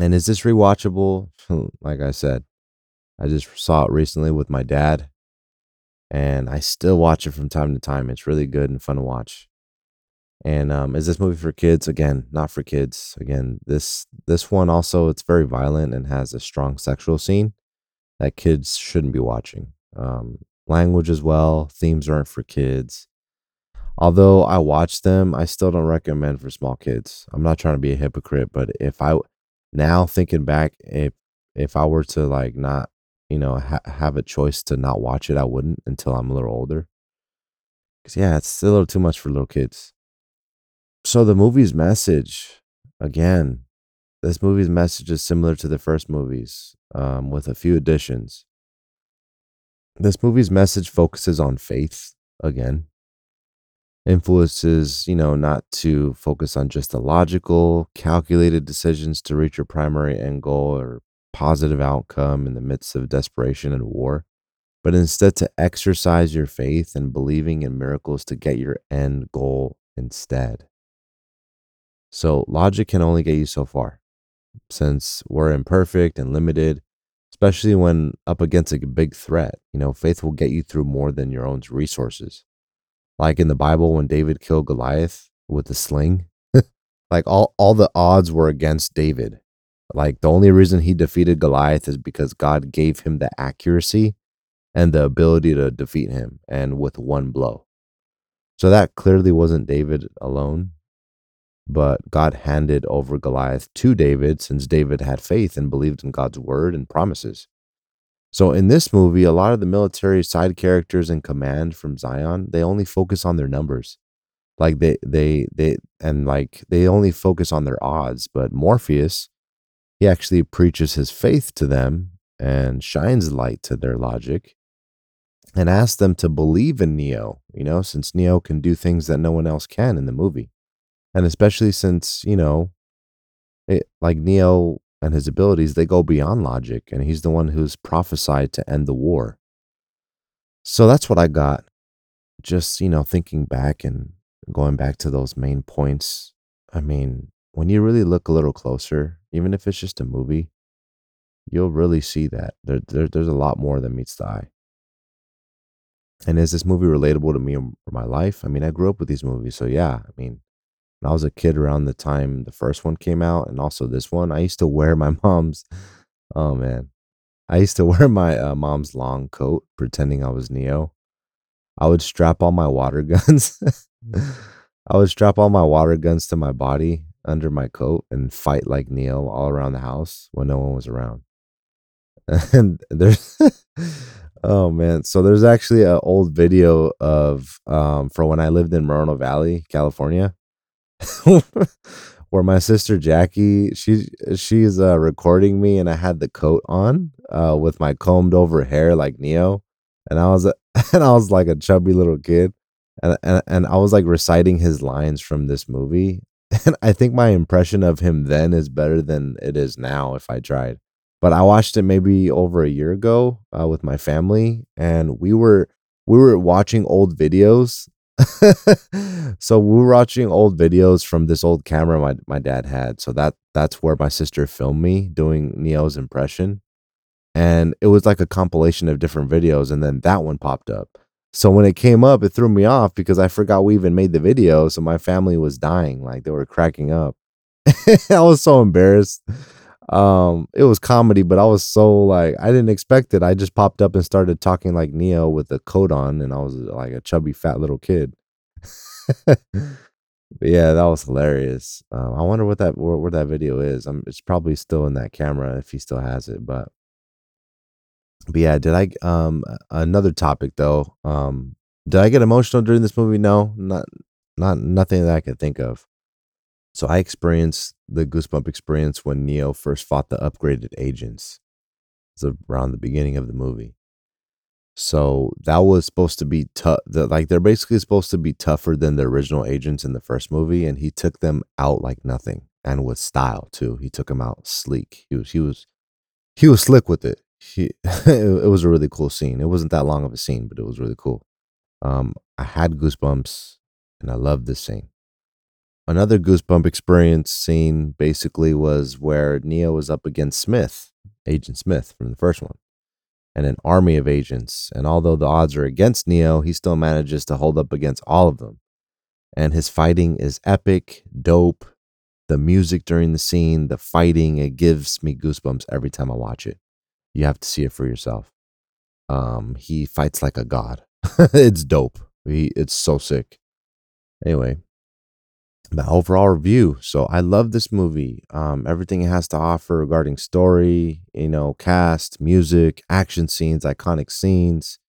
And is this rewatchable? Like I said, I just saw it recently with my dad, and I still watch it from time to time. It's really good and fun to watch. And is this movie for kids? Again, not for kids. Again, this one also, it's very violent and has a strong sexual scene that kids shouldn't be watching. Language as well. Themes aren't for kids. Although I watch them, I still don't recommend for small kids. I'm not trying to be a hypocrite, but if I, now thinking back, if I were to, like, not, you know, have a choice to not watch it, I wouldn't until I'm a little older. Because, yeah, it's a little too much for little kids. So the movie's message, again, this movie's message is similar to the first movie's, with a few additions. This movie's message focuses on faith, again. Influences, you know, not to focus on just the logical, calculated decisions to reach your primary end goal or positive outcome in the midst of desperation and war, but instead to exercise your faith and believing in miracles to get your end goal instead. So logic can only get you so far, since we're imperfect and limited, especially when up against a big threat. You know, faith will get you through more than your own resources. Like in the Bible, when David killed Goliath with a sling, like all the odds were against David. Like, the only reason he defeated Goliath is because God gave him the accuracy and the ability to defeat him, and with one blow. So that clearly wasn't David alone, but God handed over Goliath to David, since David had faith and believed in God's word and promises. So in this movie, a lot of the military side characters in command from Zion, they only focus on their numbers. Like they only focus on their odds, but Morpheus, he actually preaches his faith to them and shines light to their logic and asks them to believe in Neo, you know, since Neo can do things that no one else can in the movie. And especially since, you know, Neo and his abilities, they go beyond logic, and he's the one who's prophesied to end the war. So that's what I got. Just, you know, thinking back and going back to those main points. I mean, when you really look a little closer, even if it's just a movie, you'll really see that there's a lot more than meets the eye. And is this movie relatable to me or my life? I mean, I grew up with these movies. So yeah, I mean, when I was a kid around the time the first one came out and also this one, I used to wear my mom's, oh man, I used to wear my mom's long coat, pretending I was Neo. I would strap all my water guns. I would strap all my water guns to my body under my coat and fight like Neo all around the house when no one was around. And there's, oh man. So there's actually an old video of, from when I lived in Moreno Valley, California, where my sister Jackie, she's recording me, and I had the coat on, with my combed over hair like Neo. And I was like a chubby little kid, and I was like reciting his lines from this movie. And I think my impression of him then is better than it is now if I tried. But I watched it maybe over a year ago with my family, and we were watching old videos. So we were watching old videos from this old camera my dad had. So that's where my sister filmed me doing Neo's impression. And it was like a compilation of different videos, and then that one popped up. So when it came up, it threw me off because I forgot we even made the video. So my family was dying, like they were cracking up. I was so embarrassed. It was comedy, but I was so like, I didn't expect it. I just popped up and started talking like Neo with a coat on, and I was like a chubby, fat little kid. But yeah, that was hilarious. I wonder what where that video is. It's probably still in that camera if he still has it, But yeah, did I, another topic though, did I get emotional during this movie? No, nothing that I could think of. So I experienced the goosebump experience when Neo first fought the upgraded agents. It's around the beginning of the movie. So that was supposed to be tough. Like they're basically supposed to be tougher than the original agents in the first movie. And he took them out like nothing, and with style too. He took them out sleek. He was slick with it. It was a really cool scene. It wasn't that long of a scene, but it was really cool. I had goosebumps, and I loved this scene. Another goosebump experience scene basically was where Neo was up against Smith, Agent Smith from the first one, and an army of agents. And although the odds are against Neo, he still manages to hold up against all of them. And his fighting is epic, dope. The music during the scene, the fighting, it gives me goosebumps every time I watch it. You have to see it for yourself. He fights like a god. It's dope. It's so sick. Anyway, my overall review. So I love this movie. Everything it has to offer regarding story, cast, music, action scenes, iconic scenes,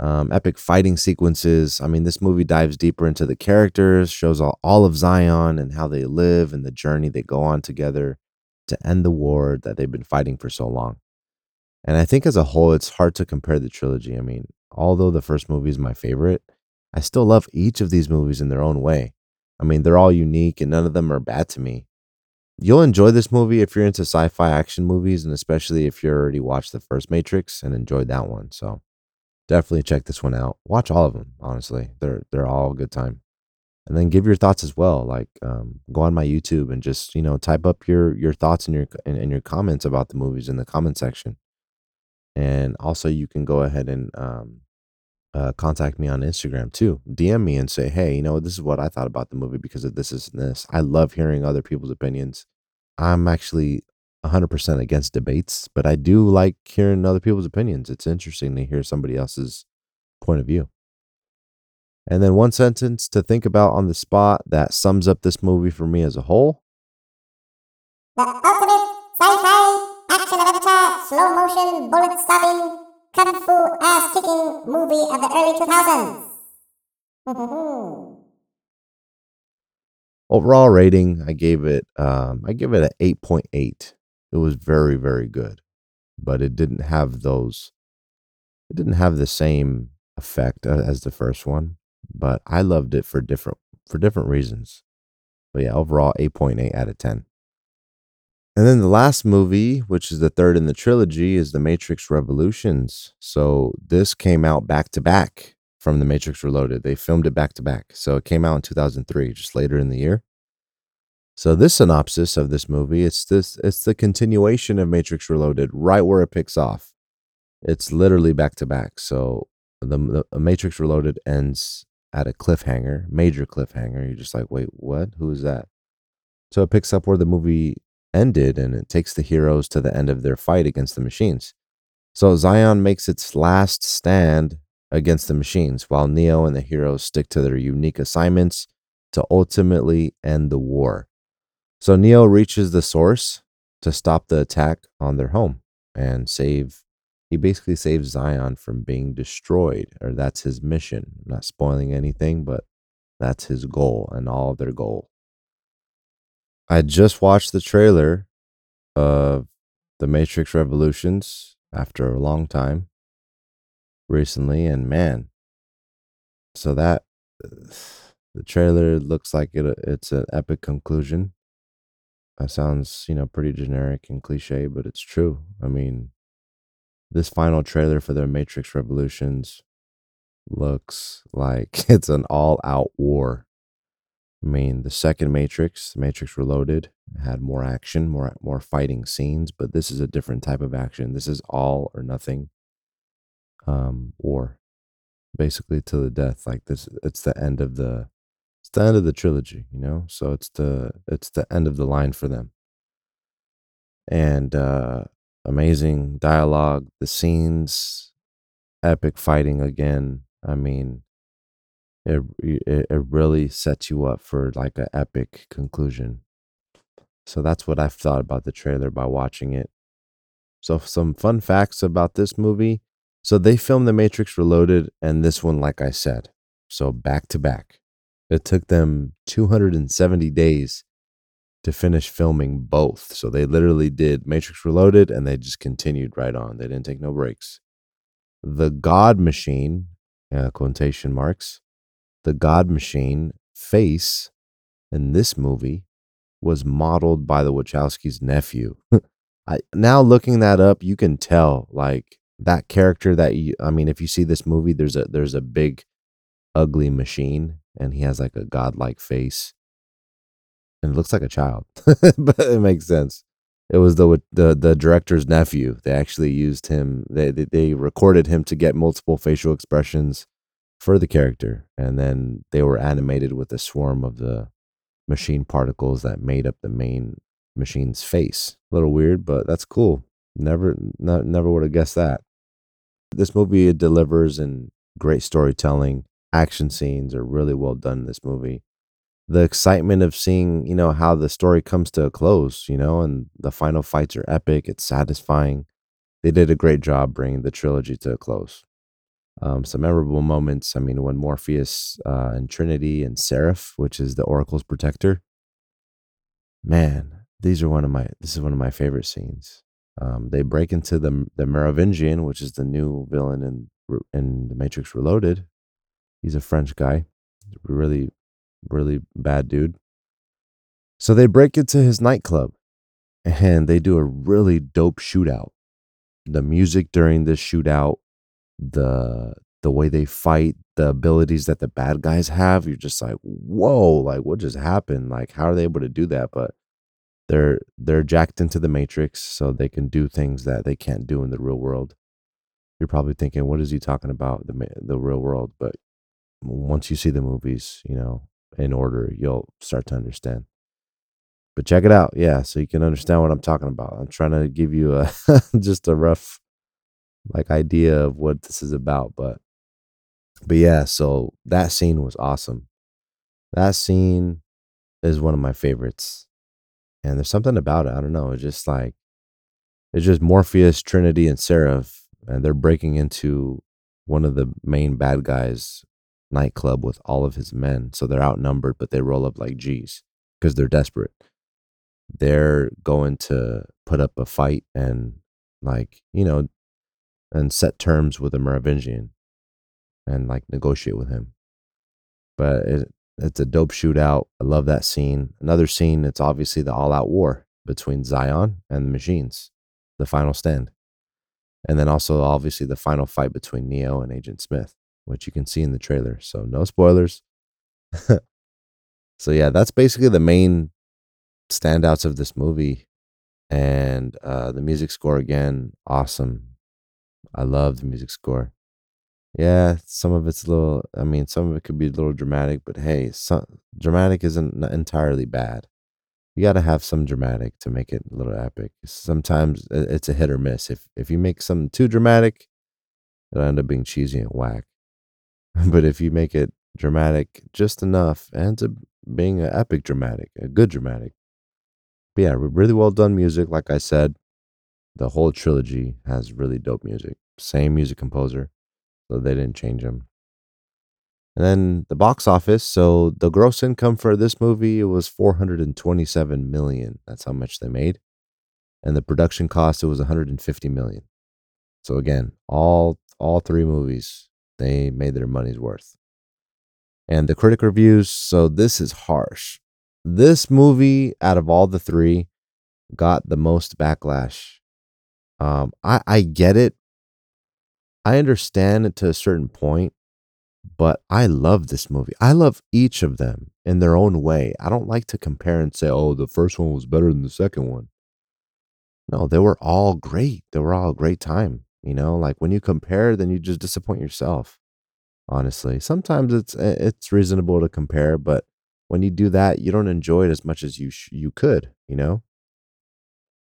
epic fighting sequences. I mean, this movie dives deeper into the characters, shows all of Zion and how they live and the journey they go on together to end the war that they've been fighting for so long. And I think as a whole, it's hard to compare the trilogy. I mean, although the first movie is my favorite, I still love each of these movies in their own way. I mean, they're all unique and none of them are bad to me. You'll enjoy this movie if you're into sci-fi action movies, and especially if you already watched the first Matrix and enjoyed that one. So definitely check this one out. Watch all of them, honestly. They're all a good time. And then give your thoughts as well. Like, go on my YouTube and just, type up your thoughts and your comments about the movies in the comment section. And also, you can go ahead and contact me on Instagram too. DM me and say, hey, this is what I thought about the movie because of this, this, and this. I love hearing other people's opinions. I'm actually 100% against debates, but I do like hearing other people's opinions. It's interesting to hear somebody else's point of view. And then one sentence to think about on the spot that sums up this movie for me as a whole. Slow motion, bullet stabbing, kung fu ass kicking movie of the early 2000s. Overall rating, I give it an 8.8. It was very, very good, but it didn't have the same effect as the first one. But I loved it for different reasons. But yeah, overall 8.8 out of 10. And then the last movie, which is the third in the trilogy, is The Matrix Revolutions. So this came out back to back from The Matrix Reloaded. They filmed it back to back. So it came out in 2003, just later in the year. So this synopsis of this movie, it's the continuation of Matrix Reloaded right where it picks off. It's literally back to back. So the Matrix Reloaded ends at a cliffhanger, major cliffhanger. You're just like, wait, what? Who is that? So it picks up where the movie ended, and it takes the heroes to the end of their fight against the machines. So Zion makes its last stand against the machines, while Neo and the heroes stick to their unique assignments to ultimately end the war. So Neo reaches the source to stop the attack on their home and save. He basically saves Zion from being destroyed, or that's his mission. I'm not spoiling anything, but that's his goal and all their goal. I just watched the trailer of The Matrix Revolutions after a long time recently, and man, so that the trailer looks like it's an epic conclusion. That sounds, pretty generic and cliche, but it's true. I mean, this final trailer for The Matrix Revolutions looks like it's an all-out war. I mean, the second Matrix, Matrix Reloaded, had more action, more fighting scenes, but this is a different type of action. This is all or nothing war, basically to the death. Like this, it's the end of the trilogy, So it's the end of the line for them. And amazing dialogue, the scenes, epic fighting again. I mean, it really sets you up for like an epic conclusion. So that's what I've thought about the trailer by watching it. So some fun facts about this movie. So they filmed The Matrix Reloaded and this one, like I said, so back to back. It took them 270 days to finish filming both. So they literally did Matrix Reloaded and they just continued right on. They didn't take no breaks. The God Machine, quotation marks, the God Machine face in this movie was modeled by the Wachowskis' nephew. Now looking that up, you can tell like that character if you see this movie, there's a big ugly machine and he has like a godlike face. And it looks like a child, but it makes sense. It was the director's nephew. They actually used him. They recorded him to get multiple facial expressions for the character, and then they were animated with a swarm of the machine particles that made up the main machine's face. A little weird, but that's cool. Never would have guessed that. This movie, it delivers in great storytelling. Action scenes are really well done in this movie. The excitement of seeing, how the story comes to a close, and the final fights are epic. It's satisfying. They did a great job bringing the trilogy to a close. Some memorable moments. I mean, when Morpheus and Trinity and Seraph, which is the Oracle's protector. Man, this is one of my favorite scenes. They break into the Merovingian, which is the new villain in The Matrix Reloaded. He's a French guy. Really bad dude. So they break into his nightclub and they do a really dope shootout. The music during this shootout, the way they fight, the abilities that the bad guys have, you're just like, whoa, like what just happened? Like how are they able to do that? But they're jacked into the Matrix, so they can do things that they can't do in the real world. You're probably thinking, what is he talking about, the real world? But once you see the movies, in order, you'll start to understand. But check it out, yeah, so you can understand what I'm talking about. I'm trying to give you a just a rough idea of what this is about, but yeah, so that scene was awesome. That scene is one of my favorites, and there's something about it, I don't know, it's just Morpheus, Trinity, and Seraph, and they're breaking into one of the main bad guys' nightclub with all of his men. So they're outnumbered, but they roll up like G's because they're desperate. They're going to put up a fight and and set terms with a Merovingian and negotiate with him. But it's a dope shootout. I love that scene. Another scene, it's obviously the all-out war between Zion and the machines, the final stand. And then also obviously the final fight between Neo and Agent Smith, which you can see in the trailer. So no spoilers. So yeah, that's basically the main standouts of this movie. And the music score, again, awesome. I love the music score. Yeah, some of it's a little, I mean, some of it could be a little dramatic, but hey, dramatic isn't entirely bad. You got to have some dramatic to make it a little epic. Sometimes it's a hit or miss. If you make something too dramatic, it'll end up being cheesy and whack. But if you make it dramatic just enough, it ends up being an epic dramatic, a good dramatic. But yeah, really well done music. Like I said, the whole trilogy has really dope music. Same music composer. So they didn't change them. And then the box office. So the gross income for this movie was $427 million. That's how much they made. And the production cost, it was $150 million. So again, all three movies, they made their money's worth. And the critic reviews. So this is harsh. This movie, out of all the three, got the most backlash. I get it. I understand it to a certain point, but I love this movie. I love each of them in their own way. I don't like to compare and say, oh, the first one was better than the second one. No, they were all great. They were all a great time. You know, like when you compare, then you just disappoint yourself. Honestly, sometimes it's reasonable to compare, but when you do that, you don't enjoy it as much as you could, you know?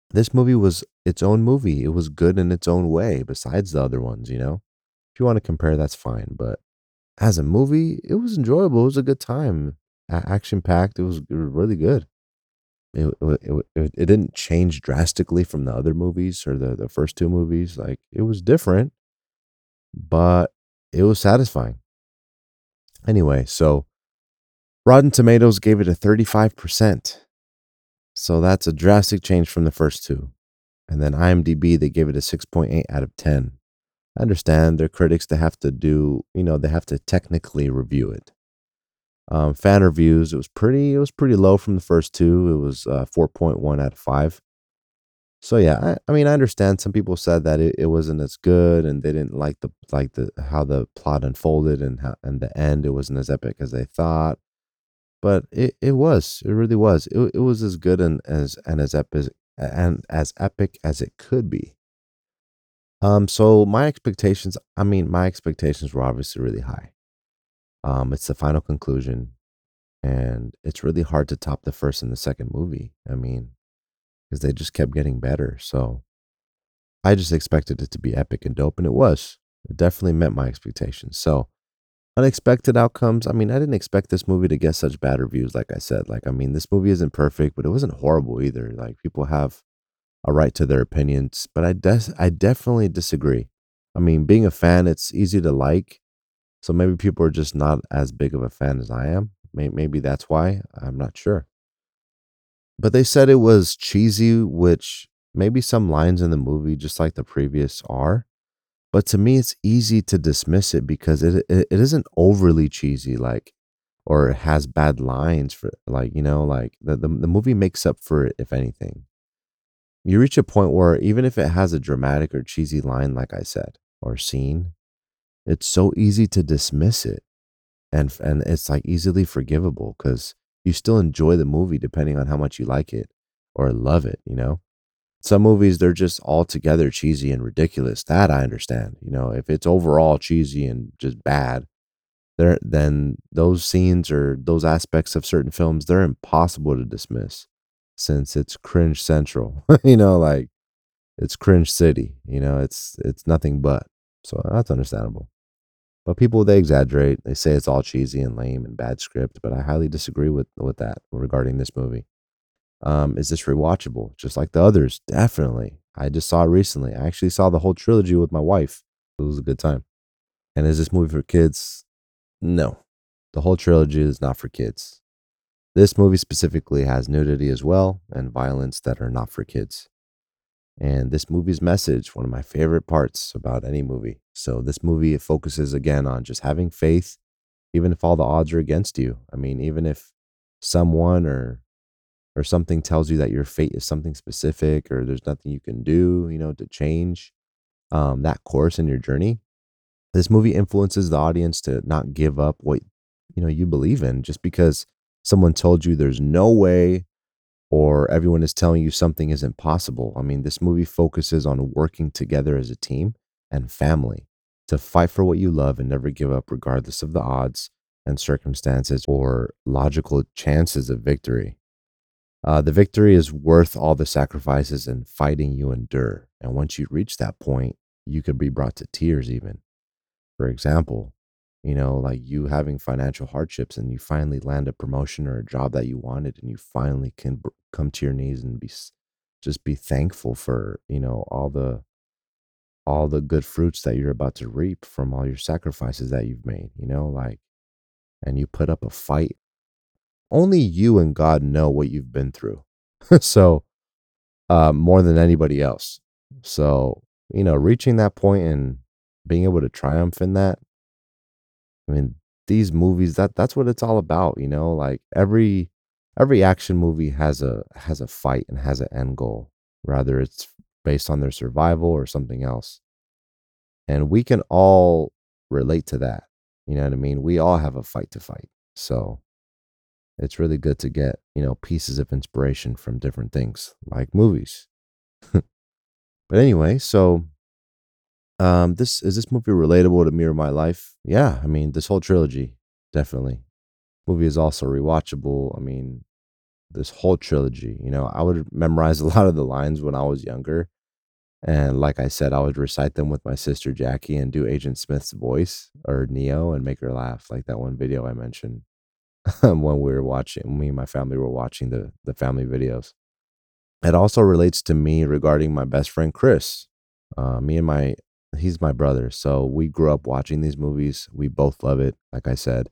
This movie was its own movie. It was good in its own way, besides the other ones, you know? If you want to compare, that's fine. But as a movie, it was enjoyable. It was a good time. Action-packed. It was really good. It didn't change drastically from the other movies or the first two movies. Like, it was different, but it was satisfying. Anyway, so Rotten Tomatoes gave it a 35%. So that's a drastic change from the first two. And then IMDB, they gave it a 6.8 out of 10. I understand they're critics. They have to do, you know, they have to technically review it. Fan reviews, it was pretty low from the first two. It was 4.1 out of 5. So yeah, I mean, I understand some people said that it wasn't as good and they didn't like the how the plot unfolded and the end, it wasn't as epic as they thought. But it really was. It was as good and as epic as it could be. So my expectations were obviously really high. It's the final conclusion, and it's really hard to top the first and the second movie. I mean, because they just kept getting better. So I just expected it to be epic and dope, and it was. It definitely met my expectations. So unexpected outcomes. I mean, I didn't expect this movie to get such bad reviews, like I said. Like, I mean, this movie isn't perfect, but it wasn't horrible either. Like, people have a right to their opinions, but I definitely disagree. I mean, being a fan, it's easy to like. So maybe people are just not as big of a fan as I am. Maybe that's why. I'm not sure. But they said it was cheesy, which maybe some lines in the movie, just like the previous, are. But to me, it's easy to dismiss it because it isn't overly cheesy, like, or it has bad lines for, like, you know, like the movie makes up for it, if anything. You reach a point where even if it has a dramatic or cheesy line, like I said, or scene, it's so easy to dismiss it, and it's like easily forgivable because you still enjoy the movie depending on how much you like it or love it, you know. Some movies, they're just altogether cheesy and ridiculous. That I understand. You know, if it's overall cheesy and just bad, then those scenes or those aspects of certain films, they're impossible to dismiss since it's cringe central. You know, like, it's cringe city. You know, it's nothing but. So that's understandable. But people, they exaggerate. They say it's all cheesy and lame and bad script, but I highly disagree with that regarding this movie. Is this rewatchable? Just like the others? Definitely. I just saw it recently. I actually saw the whole trilogy with my wife. It was a good time. And is this movie for kids? No. The whole trilogy is not for kids. This movie specifically has nudity as well and violence that are not for kids. And this movie's message, one of my favorite parts about any movie. So this movie, it focuses again on just having faith, even if all the odds are against you. I mean, even if someone or something tells you that your fate is something specific or there's nothing you can do, you know, to change that course in your journey. This movie influences the audience to not give up what, you know, you believe in just because someone told you there's no way or everyone is telling you something isn't possible. I mean, this movie focuses on working together as a team and family to fight for what you love and never give up regardless of the odds and circumstances or logical chances of victory. The victory is worth all the sacrifices and fighting you endure. And once you reach that point, you could be brought to tears even. For example, you know, like you having financial hardships and you finally land a promotion or a job that you wanted, and you finally can come to your knees and just be thankful for, you know, all the good fruits that you're about to reap from all your sacrifices that you've made, you know, like, and you put up a fight. Only you and God know what you've been through. So more than anybody else. So, you know, reaching that point and being able to triumph in that. I mean, these movies, that's what it's all about, you know, like every action movie has a fight and has an end goal, rather it's based on their survival or something else. And we can all relate to that. You know what I mean? We all have a fight to fight. So it's really good to get, you know, pieces of inspiration from different things like movies. But anyway, so this movie relatable to me or my life? Yeah, I mean, this whole trilogy, definitely. Movie is also rewatchable. I mean, this whole trilogy, you know, I would memorize a lot of the lines when I was younger. And like I said, I would recite them with my sister Jackie and do Agent Smith's voice or Neo and make her laugh. Like that one video I mentioned when we were watching, me and my family were watching the family videos. It also relates to me regarding my best friend, Chris. He's my brother. So we grew up watching these movies. We both love it. Like I said,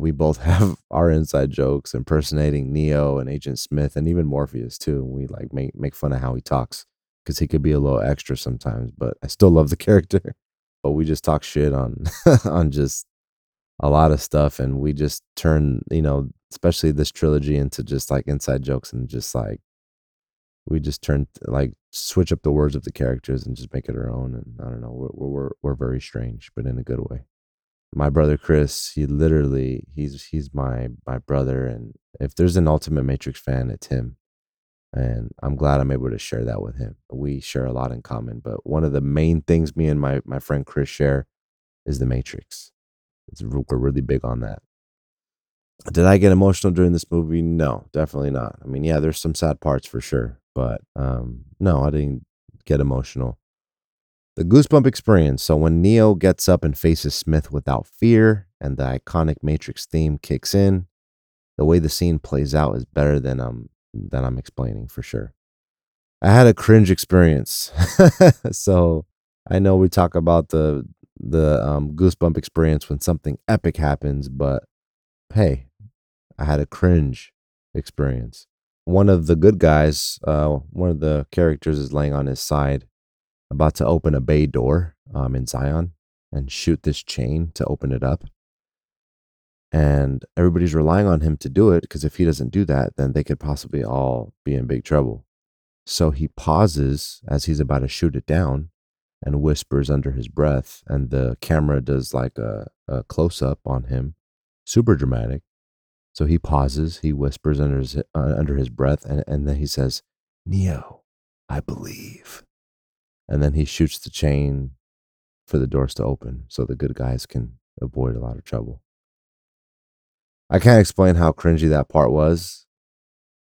we both have our inside jokes impersonating Neo and Agent Smith and even Morpheus too. We like make fun of how he talks, because he could be a little extra sometimes, but I still love the character. But we just talk shit on on just a lot of stuff, and we just turn, you know, especially this trilogy, into just like inside jokes, and just like we just turn, like switch up the words of the characters and just make it our own. And I don't know, we're very strange, but in a good way. My brother Chris, he's my brother, and if there's an ultimate Matrix fan, it's him. And I'm glad I'm able to share that with him. We share a lot in common, but one of the main things me and my friend Chris share is The Matrix. We're really big on that. Did I get emotional during this movie? No, definitely not. I mean, yeah, there's some sad parts for sure, but no, I didn't get emotional. The goosebump experience. So when Neo gets up and faces Smith without fear and the iconic Matrix theme kicks in, the way the scene plays out is better than I'm explaining for sure. I had a cringe experience. So I know we talk about the goosebump experience when something epic happens, but hey, I had a cringe experience. One of the good guys, one of the characters, is laying on his side about to open a bay door in Zion and shoot this chain to open it up. And everybody's relying on him to do it, because if he doesn't do that, then they could possibly all be in big trouble. So he pauses as he's about to shoot it down and whispers under his breath. And the camera does like a close-up on him, super dramatic. So he pauses, he whispers under his breath, and then he says, "Neo, I believe." And then he shoots the chain for the doors to open so the good guys can avoid a lot of trouble. I can't explain how cringy that part was,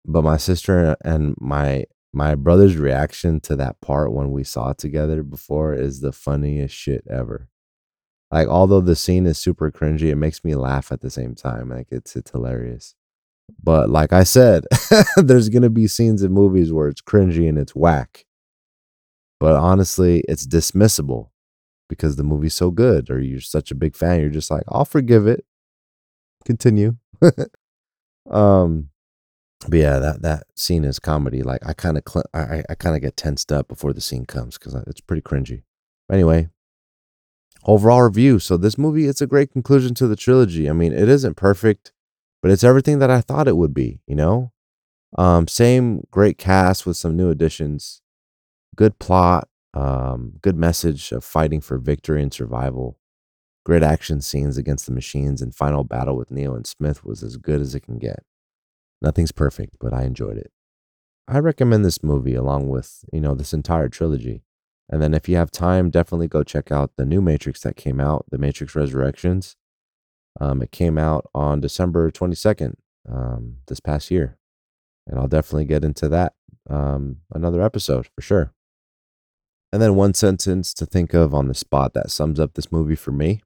but my sister and my brother's reaction to that part when we saw it together before is the funniest shit ever. Like, although the scene is super cringy, it makes me laugh at the same time. Like, it's hilarious. But like I said, there's going to be scenes in movies where it's cringy and it's whack. But honestly, it's dismissible because the movie's so good, or you're such a big fan, you're just like, I'll forgive it. Continue. But yeah, that scene is comedy. Like I kind of get tensed up before the scene comes because it's pretty cringy. Anyway, overall review. So this movie, it's a great conclusion to the trilogy. I mean, it isn't perfect, but it's everything that I thought it would be. You know, same great cast with some new additions, good plot, good message of fighting for victory and survival. Great action scenes against the machines, and final battle with Neo and Smith was as good as it can get. Nothing's perfect, but I enjoyed it. I recommend this movie along with, this entire trilogy. And then if you have time, definitely go check out the new Matrix that came out, The Matrix Resurrections. It came out on December 22nd this past year. And I'll definitely get into that another episode for sure. And then one sentence to think of on the spot that sums up this movie for me.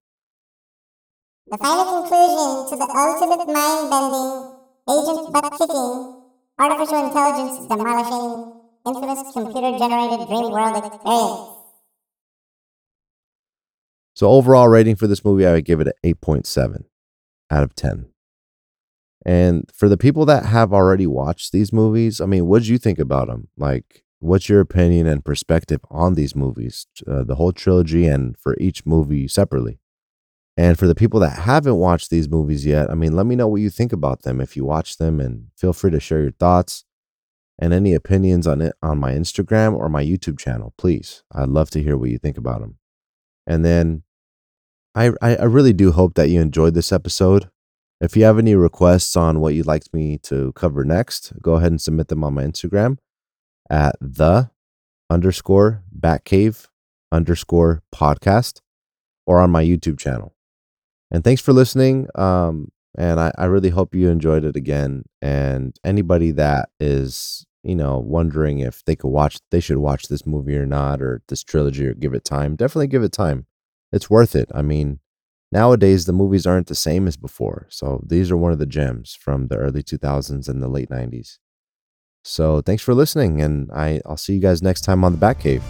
The final conclusion to the ultimate mind-bending, agent butt-kicking, artificial intelligence demolishing, infamous computer-generated dream world experience. So overall rating for this movie, I would give it an 8.7 out of 10. And for the people that have already watched these movies, I mean, what did you think about them? Like, what's your opinion and perspective on these movies, the whole trilogy and for each movie separately? And for the people that haven't watched these movies yet, I mean, let me know what you think about them if you watch them, and feel free to share your thoughts and any opinions on it on my Instagram or my YouTube channel, please. I'd love to hear what you think about them. And then I really do hope that you enjoyed this episode. If you have any requests on what you'd like me to cover next, go ahead and submit them on my Instagram at _Batcave_podcast or on my YouTube channel. And thanks for listening. And I really hope you enjoyed it again. And anybody that is, wondering if they should watch this movie or not, or this trilogy, or give it time, definitely give it time. It's worth it. I mean, nowadays the movies aren't the same as before. So these are one of the gems from the early 2000s and the late 90s. So thanks for listening, and I'll see you guys next time on The Batcave.